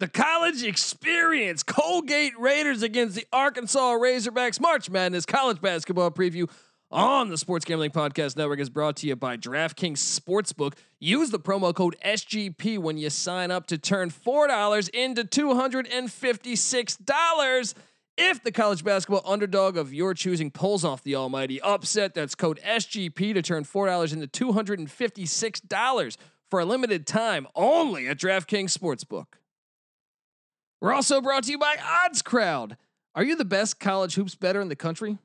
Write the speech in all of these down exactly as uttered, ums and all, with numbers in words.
The College Experience, Colgate Raiders against the Arkansas Razorbacks, March Madness college basketball preview on the Sports Gambling Podcast Network is brought to you by DraftKings Sportsbook. Use the promo code S G P when you sign up to turn four dollars into two hundred fifty-six dollars. If the college basketball underdog of your choosing pulls off the almighty upset, that's code S G P to turn four dollars into two hundred fifty-six dollars for a limited time only at DraftKings Sportsbook. We're also brought to you by Odds Crowd. Are you the best college hoops bettor in the country?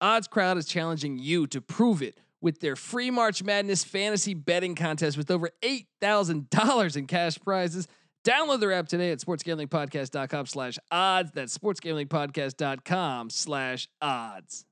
Odds Crowd is challenging you to prove it with their free March Madness fantasy betting contest with over eight thousand dollars in cash prizes. Download their app today at sports gambling podcast dot com slash odds. That's sports gambling podcast dot com slash odds.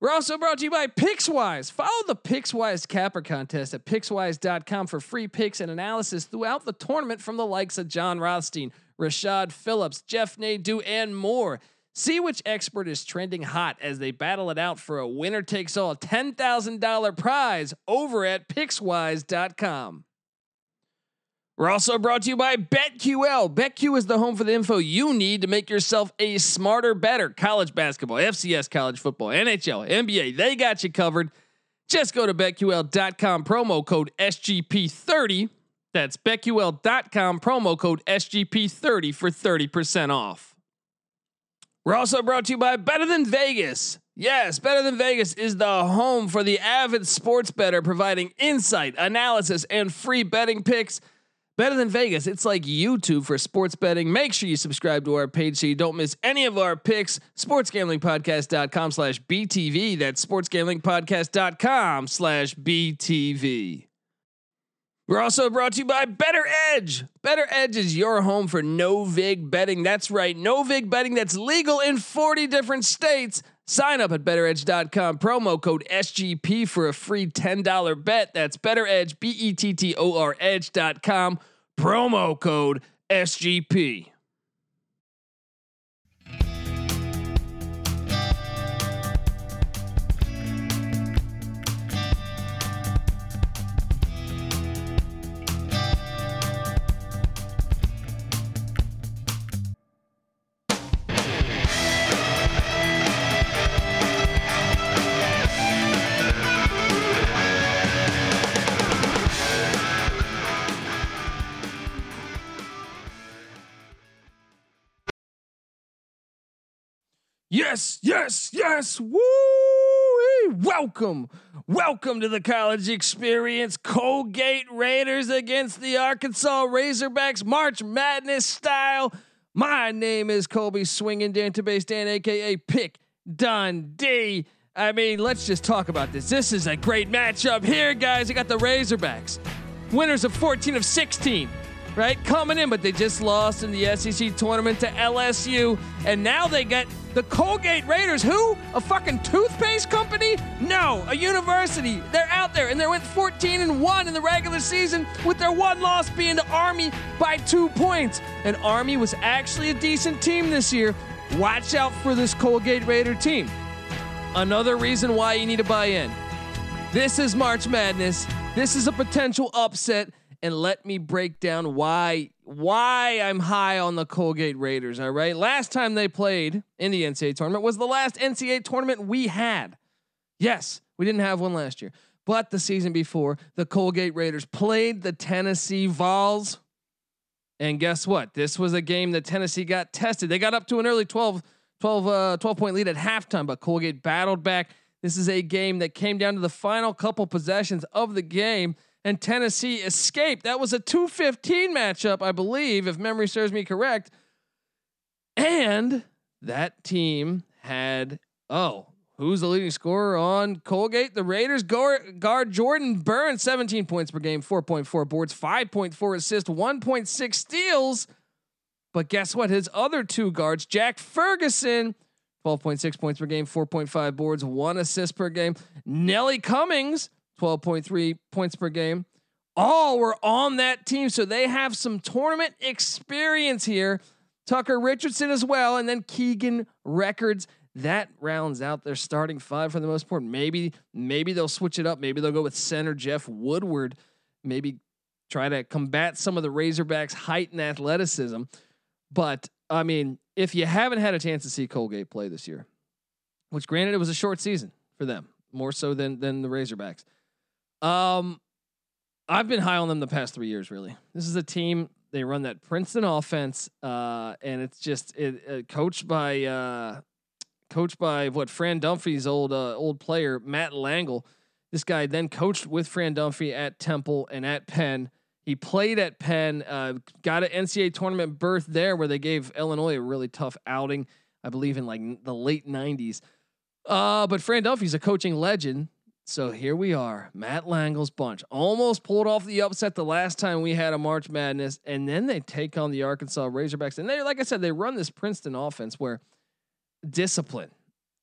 We're also brought to you by PicksWise. Follow the PicksWise Capper contest at picks wise dot com for free picks and analysis throughout the tournament from the likes of John Rothstein, Rashad Phillips, Jeff Nadeau, and more. See which expert is trending hot as they battle it out for a winner-takes-all ten thousand dollars prize over at picks wise dot com. We're also brought to you by BetQL. BetQL is the home for the info you need to make yourself a smarter, better. College basketball, F C S, college football, N H L, N B A, they got you covered. Just go to bet Q L dot com, promo code S G P thirty. That's bet Q L dot com, promo code S G P thirty for thirty percent off. We're also brought to you by Better Than Vegas. Yes, Better Than Vegas is the home for the avid sports bettor, providing insight, analysis, and free betting picks. Better Than Vegas, it's like YouTube for sports betting. Make sure you subscribe to our page so you don't miss any of our picks. sports gambling podcast dot com slash B T V. That's sports gambling podcast dot com slash B T V. We're also brought to you by Better Edge. Better Edge is your home for no-vig betting. That's right, no-vig betting that's legal in forty different states. Sign up at better edge dot com, promo code S G P for a free ten dollars bet. That's BetterEdge, B E T T O R edge dot com, promo code S G P. Yes, yes, yes. Woo! Welcome. Welcome to the College Experience. Colgate Raiders against the Arkansas Razorbacks, March Madness style. My name is Colby Swingin' Dantabase Dan, a k a. Pick Dundee. I mean, let's just talk about this. This is a great matchup here, guys. I got the Razorbacks, winners of fourteen of sixteen. Right, coming in, but they just lost in the S E C tournament to L S U, and now they got the Colgate Raiders, who a fucking toothpaste company? No, a university. They're out there, and they went fourteen and one in the regular season, with their one loss being to Army by two points. And Army was actually a decent team this year. Watch out for this Colgate Raider team. Another reason why you need to buy in. This is March Madness. This is a potential upset. And let me break down why why I'm high on the Colgate Raiders, all right? Last time they played in the N C A A tournament was the last N C A A tournament we had. Yes, we didn't have one last year. But the season before, the Colgate Raiders played the Tennessee Vols. And guess what? This was a game that Tennessee got tested. They got up to an early twelve, twelve, uh, twelve point lead at halftime, but Colgate battled back. This is a game that came down to the final couple possessions of the game. And Tennessee escaped. That was a two fifteen matchup, I believe, if memory serves me correct. And that team had, oh, who's the leading scorer on Colgate? The Raiders guard Jordan Burns, seventeen points per game, four point four boards, five point four assists, one point six steals. But guess what? His other two guards, Jack Ferguson, twelve point six points per game, four point five boards, one assist per game. Nelly Cummings, twelve point three points per game. All were on that team. So they have some tournament experience here. Tucker Richardson as well. And then Keegan Records. That rounds out their starting five for the most part. Maybe, maybe they'll switch it up. Maybe they'll go with center Jeff Woodward. Maybe try to combat some of the Razorbacks' height and athleticism. But I mean, if you haven't had a chance to see Colgate play this year, which granted it was a short season for them, more so than than the Razorbacks. Um, I've been high on them the past three years. Really, this is a team. They run that Princeton offense, uh, and it's just it, uh, coached by uh, coached by what Fran Dunphy's old uh, old player Matt Langel. This guy then coached with Fran Dunphy at Temple and at Penn. He played at Penn, uh, got an N C A A tournament berth there where they gave Illinois a really tough outing, I believe in like n- the late nineties. Uh, but Fran Dunphy's a coaching legend. So here we are, Matt Langel's bunch. Almost pulled off the upset the last time we had a March Madness, and then they take on the Arkansas Razorbacks. And they, like I said, they run this Princeton offense where discipline.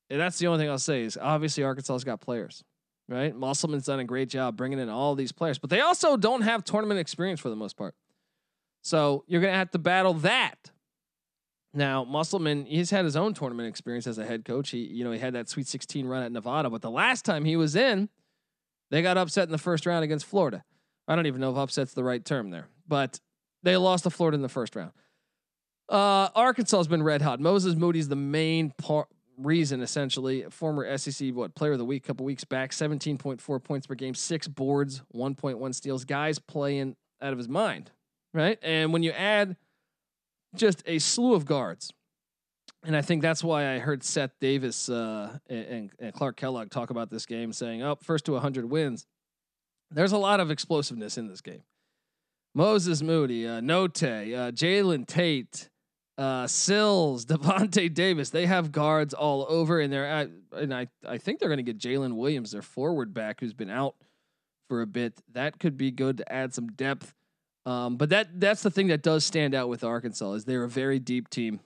And that's the only thing I'll say is obviously Arkansas's got players. Right, Musselman's done a great job bringing in all these players, but they also don't have tournament experience for the most part. So you're going to have to battle that. Now, Musselman, he's had his own tournament experience as a head coach. He, you know, he had that Sweet sixteen run at Nevada, but the last time he was in, they got upset in the first round against Florida. I don't even know if upset's the right term there, but they lost to Florida in the first round. Uh, Arkansas has been red hot. Moses Moody's the main part. Reason essentially former S E C what player of the week a couple weeks back, seventeen point four points per game, six boards, one point one steals. Guys playing out of his mind, right? And when you add just a slew of guards, and I think that's why I heard Seth Davis uh, and, and Clark Kellogg talk about this game, saying, "Oh, first to one hundred wins." There's a lot of explosiveness in this game. Moses Moody, uh, Note, uh, Jalen Tate. Uh, Sills, Devonte Davis, they have guards all over in there. I, and I, I think they're going to get Jalen Williams, their forward back, who's been out for a bit. That could be good to add some depth. Um, but that that's the thing that does stand out with Arkansas is they're a very deep team.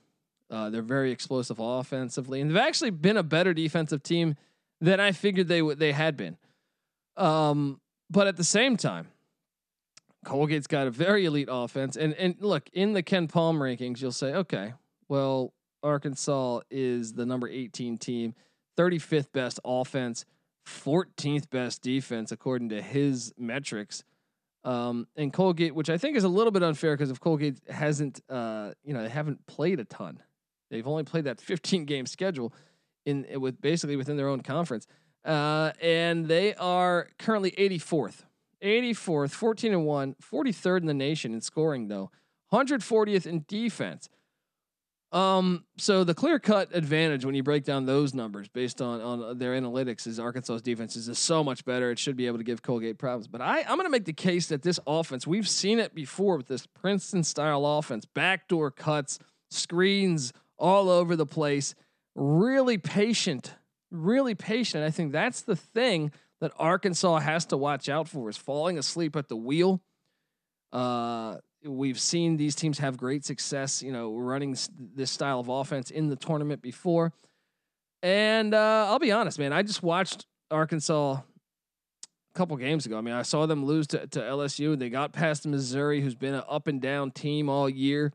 Uh, they're very explosive offensively, and they've actually been a better defensive team than I figured they would they had been. Um, but at the same time, Colgate's got a very elite offense, and and look in the Ken Palm rankings, you'll say, okay, well, Arkansas is the number eighteen team, thirty-fifth best offense, fourteenth best defense according to his metrics. Um, and Colgate, which I think is a little bit unfair because if Colgate hasn't, uh, you know, they haven't played a ton. They've only played that fifteen game schedule in with basically within their own conference, uh, and they are currently eighty-fourth. eighty-fourth, fourteen and one, forty-third in the nation in scoring though, one hundred fortieth in defense. Um, so the clear cut advantage when you break down those numbers based on, on their analytics is Arkansas's defense is so much better. It should be able to give Colgate problems, but I I'm going to make the case that this offense, we've seen it before with this Princeton style offense, backdoor cuts, screens all over the place, really patient, really patient. And I think that's the thing that Arkansas has to watch out for is falling asleep at the wheel. Uh, we've seen these teams have great success, you know, running this style of offense in the tournament before. And uh, I'll be honest, man, I just watched Arkansas a couple games ago. I mean, I saw them lose to, to L S U. They got past Missouri, who's been an up and down team all year.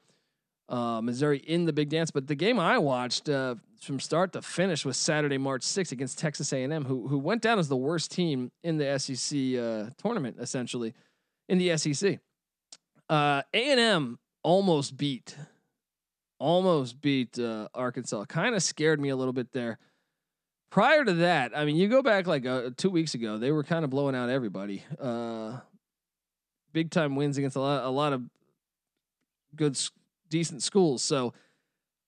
Uh, Missouri in the big dance, but the game I watched uh, from start to finish was Saturday, March sixth against Texas A and M, who who went down as the worst team in the S E C uh, tournament, essentially in the S E C. Uh, A and M almost beat, almost beat uh, Arkansas. Kind of scared me a little bit there. Prior to that, I mean, you go back like uh, two weeks ago, they were kind of blowing out everybody. Uh, big time wins against a lot, a lot of good. Sc- decent schools. So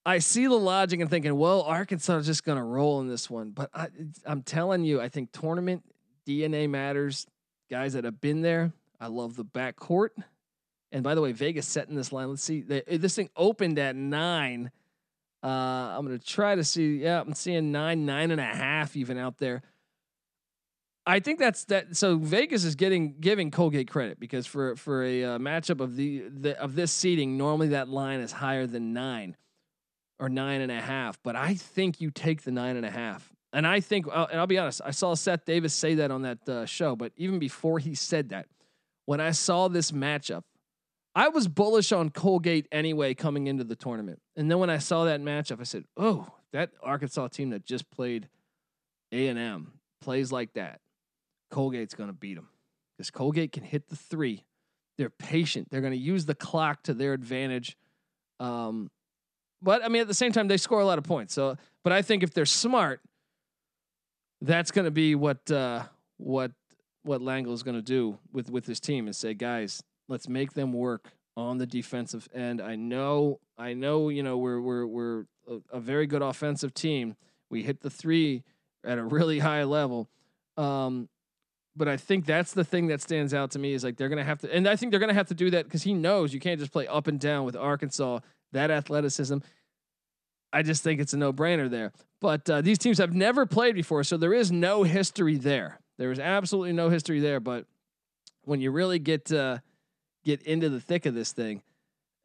I see the logic and thinking, well, Arkansas is just going to roll in this one. But I, I'm telling you, I think tournament D N A matters. Guys that have been there. I love the backcourt. And by the way, Vegas setting this line. Let's see. They, this thing opened at nine. Uh, I'm going to try to see. Yeah, I'm seeing nine, nine and a half even out there. I think that's that. So Vegas is getting giving Colgate credit because for for a uh, matchup of the, the of this seating, normally that line is higher than nine or nine and a half. But I think you take the nine and a half. And I think, uh, and I'll be honest, I saw Seth Davis say that on that uh, show. But even before he said that, when I saw this matchup, I was bullish on Colgate anyway coming into the tournament. And then when I saw that matchup, I said, "Oh, that Arkansas team that just played A and M plays like that." Colgate's going to beat them because Colgate can hit the three. They're patient. They're going to use the clock to their advantage. Um, but I mean, at the same time, they score a lot of points. So, but I think if they're smart, that's going to be what uh, what what Langel is going to do with with his team, and say, guys, let's make them work on the defensive end. I know, I know, you know, we're we're we're a, a very good offensive team. We hit the three at a really high level. Um, but I think that's the thing that stands out to me, is like, they're going to have to, and I think they're going to have to do that, because he knows you can't just play up and down with Arkansas, that athleticism. I just think it's a no brainer there, but uh, these teams have never played before. So there is no history there. There is absolutely no history there. But when you really get uh get into the thick of this thing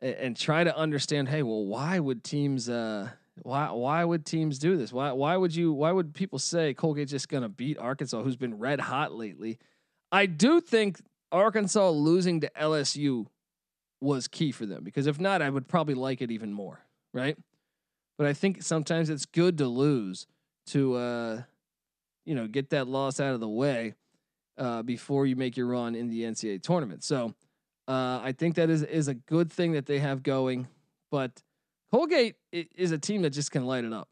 and, and try to understand, hey, well, why would teams, uh, Why? Why would teams do this? Why? Why would you? Why would people say Colgate's just going to beat Arkansas, who's been red hot lately? I do think Arkansas losing to L S U was key for them, because if not, I would probably like it even more, right? But I think sometimes it's good to lose to, uh, you know, get that loss out of the way uh, before you make your run in the N C double A tournament. So uh, I think that is is a good thing that they have going, but Colgate is a team that just can light it up.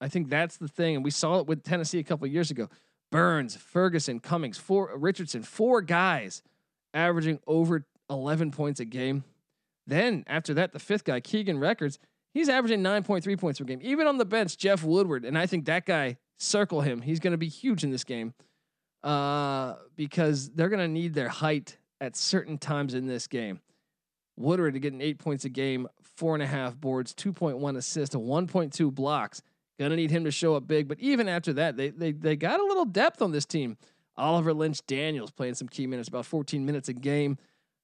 I think that's the thing. And we saw it with Tennessee a couple of years ago. Burns, Ferguson, Cummings, four Richardson, four guys averaging over eleven points a game. Then after that, the fifth guy, Keegan Records, he's averaging nine point three points per game, even on the bench, Jeff Woodward. And I think that guy, circle him. He's going to be huge in this game uh, because they're going to need their height at certain times in this game. Woodward to get an eight points a game, four and a half boards, two point one assists, one point two blocks. Gonna need him to show up big. But even after that, they they they got a little depth on this team. Oliver Lynch Daniels playing some key minutes, about fourteen minutes a game.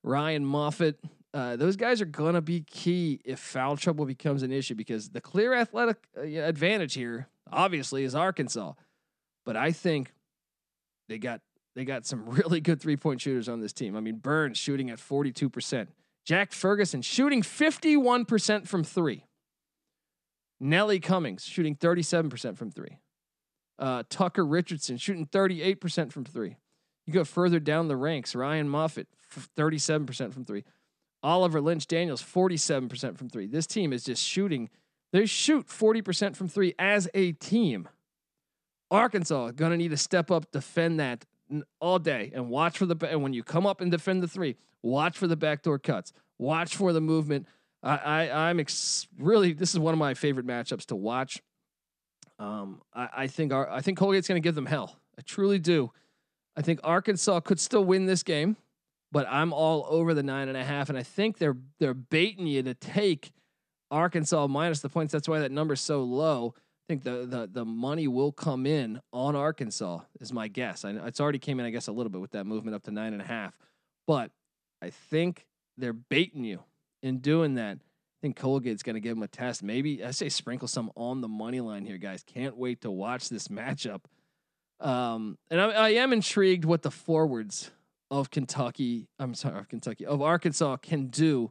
Ryan Moffitt, uh, those guys are gonna be key if foul trouble becomes an issue, because the clear athletic uh, advantage here obviously is Arkansas. But I think they got they got some really good three point shooters on this team. I mean, Burns shooting at forty-two percent. Jack Ferguson shooting fifty-one percent from three. Nelly Cummings shooting thirty-seven percent from three. Uh, Tucker Richardson shooting thirty-eight percent from three. You go further down the ranks, Ryan Moffitt, thirty-seven percent from three. Oliver Lynch Daniels, forty-seven percent from three. This team is just shooting. They shoot forty percent from three as a team. Arkansas going to need to step up, defend that all day, and watch for the, and when you come up and defend the three, watch for the backdoor cuts, watch for the movement. I, I I'm ex- really, this is one of my favorite matchups to watch. Um, I, I think our, I think Colgate's going to give them hell. I truly do. I think Arkansas could still win this game, but I'm all over the nine and a half. And I think they're, they're baiting you to take Arkansas minus the points. That's why that number's so low. I think the, the, the money will come in on Arkansas is my guess. I know it's already came in, I guess, a little bit with that movement up to nine and a half, but I think they're baiting you in doing that. I think Colgate's going to give them a test. Maybe I say sprinkle some on the money line here, guys. Can't wait to watch this matchup. Um, and I, I am intrigued what the forwards of Kentucky, I'm sorry, of Kentucky, of Arkansas can do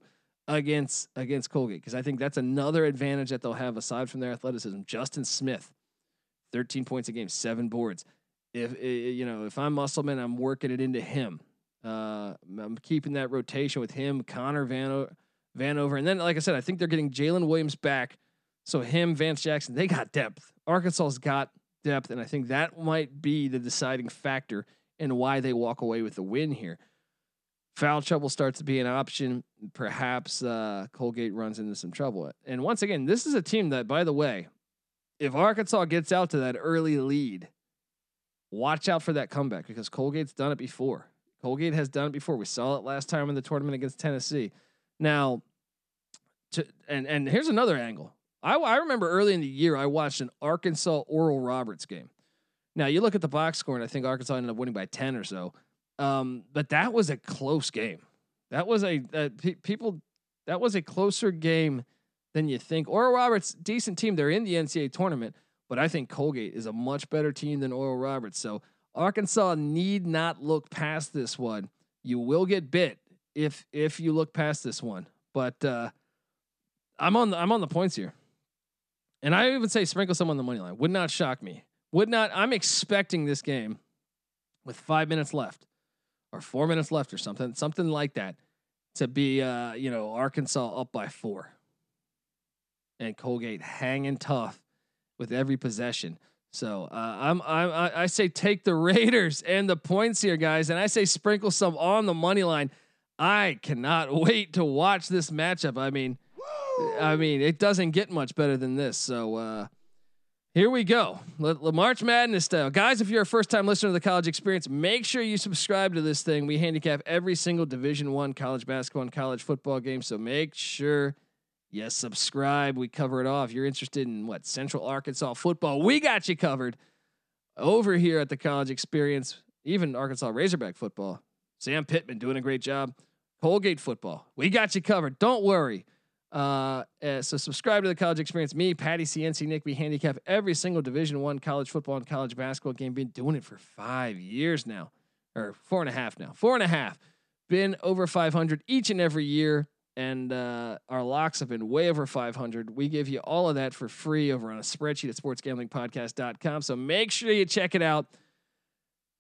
against against Colgate, because I think that's another advantage that they'll have aside from their athleticism. Justin Smith, thirteen points a game, seven boards. If you know, if I'm Musselman, I'm working it into him. Uh, I'm keeping that rotation with him, Connor Vano- Vanover, and then, like I said, I think they're getting Jalen Williams back. So him, Vance Jackson, they got depth. Arkansas's got depth, and I think that might be the deciding factor in why they walk away with the win here. Foul trouble starts to be an option. Perhaps uh, Colgate runs into some trouble. And once again, this is a team that, by the way, if Arkansas gets out to that early lead, watch out for that comeback, because Colgate's done it before. Colgate has done it before. We saw it last time in the tournament against Tennessee. Now, to, and and here's another angle. I, I remember early in the year, I watched an Arkansas Oral Roberts game. Now, you look at the box score, and I think Arkansas ended up winning by ten or so. Um, but that was a close game. That was a, uh, pe- people, that was a closer game than you think. Oral Roberts, decent team. They're in the N C double A tournament, but I think Colgate is a much better team than Oral Roberts. So Arkansas need not look past this one. You will get bit if, if you look past this one, but, uh, I'm on the, I'm on the points here. And I even say sprinkle some on the money line. Would not shock me. Would not, I'm expecting this game with five minutes left. Or four minutes left or something, something like that. to be, uh, you know, Arkansas up by four and Colgate hanging tough with every possession. So uh, I'm, I'm, I say take the Raiders and the points here, guys. And I say sprinkle some on the money line. I cannot wait to watch this matchup. I mean, Woo! I mean, it doesn't get much better than this. So uh, here we go. L- L- March Madness style, guys. If you're a first time listener to the College Experience, make sure you subscribe to this thing. We handicap every single Division One college basketball and college football game. So make sure you subscribe. We cover it all. If you're interested in what Central Arkansas football, we got you covered over here at the College Experience. Even Arkansas Razorback football. Sam Pittman doing a great job. Colgate football. We got you covered. Don't worry. Uh, uh, so subscribe to the College Experience. Me, Patty, C N C, Nick, we handicap every single Division One college football and college basketball game. Been doing it for five years now, or four and a half now. Four and a half. Been over five hundred each and every year, and uh, our locks have been way over five hundred. We give you all of that for free over on a spreadsheet at sports gambling podcast dot com. So make sure you check it out.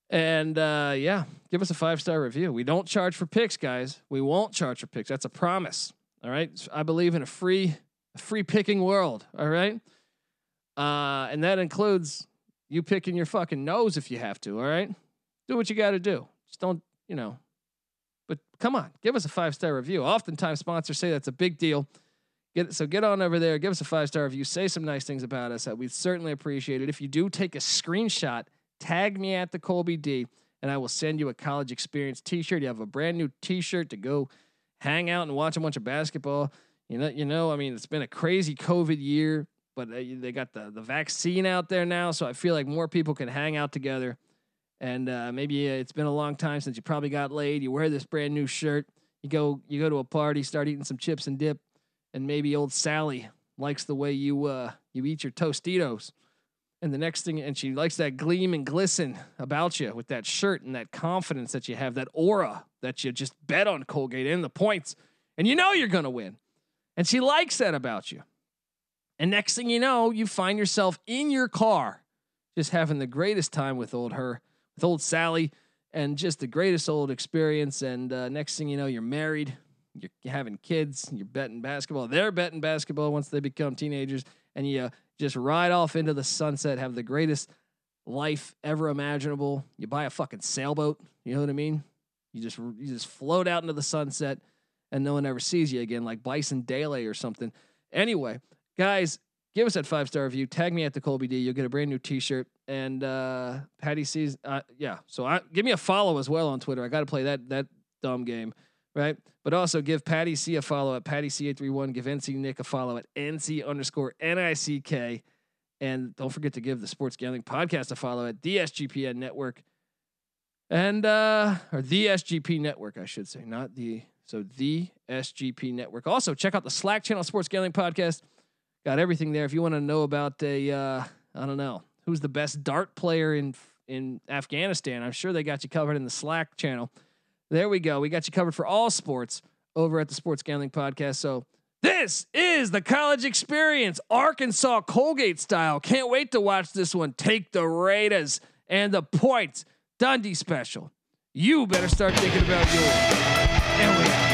And uh, yeah, give us a five-star review. We don't charge for picks, guys. We won't charge for picks. That's a promise. All right. I believe in a free, a free picking world. All right. Uh, and that includes you picking your fucking nose if you have to. All right. Do what you got to do. Just don't, you know, but come on, give us a five-star review. Oftentimes sponsors say that's a big deal. Get So get on over there. Give us a five-star review. Say some nice things about us. That we'd certainly appreciate it. If you do, take a screenshot, tag me at the Colby D, and I will send you a College Experience t-shirt. You have a brand new t-shirt to go hang out and watch a bunch of basketball. You know, you know, I mean, it's been a crazy COVID year, but they, they got the, the vaccine out there now. So I feel like more people can hang out together, and uh, maybe uh, it's been a long time since you probably got laid. You wear this brand new shirt, you go, you go to a party, start eating some chips and dip. And maybe old Sally likes the way you, uh, you eat your Tostitos. And the next thing, and she likes that gleam and glisten about you with that shirt and that confidence that you have, that aura that you just bet on Colgate and the points, and you know you're going to win. And she likes that about you. And next thing you know, you find yourself in your car just having the greatest time with old her, with old Sally, and just the greatest old experience. And uh, next thing you know, you're married, you're having kids, you're betting basketball. They're betting basketball once they become teenagers, and you uh, just ride off into the sunset, have the greatest life ever imaginable. You buy a fucking sailboat. You know what I mean? You just, you just float out into the sunset and no one ever sees you again, like Bison Daly or something. Anyway, guys, give us that five-star review. Tag me at the Colby D. You'll get a brand new t-shirt, and uh, Patty sees, uh, yeah. So I, give me a follow as well on Twitter. I got to play that, that dumb game. Right. But also give Patty C a follow at Patty C eight three one. Give N C Nick a follow at N C underscore N I C K. And don't forget to give the Sports Gambling Podcast a follow at D S G P N Network. And, uh, or the S G P Network, I should say, not the, so the S G P Network. Also check out the Slack channel, Sports Gambling Podcast. Got everything there. If you want to know about a, uh, I don't know, who's the best dart player in, in Afghanistan, I'm sure they got you covered in the Slack channel. There we go. We got you covered for all sports over at the Sports Gambling Podcast. So this is the College Experience, Arkansas Colgate style. Can't wait to watch this one. Take the Raiders and the points. Dundee special. You better start thinking about yours. And we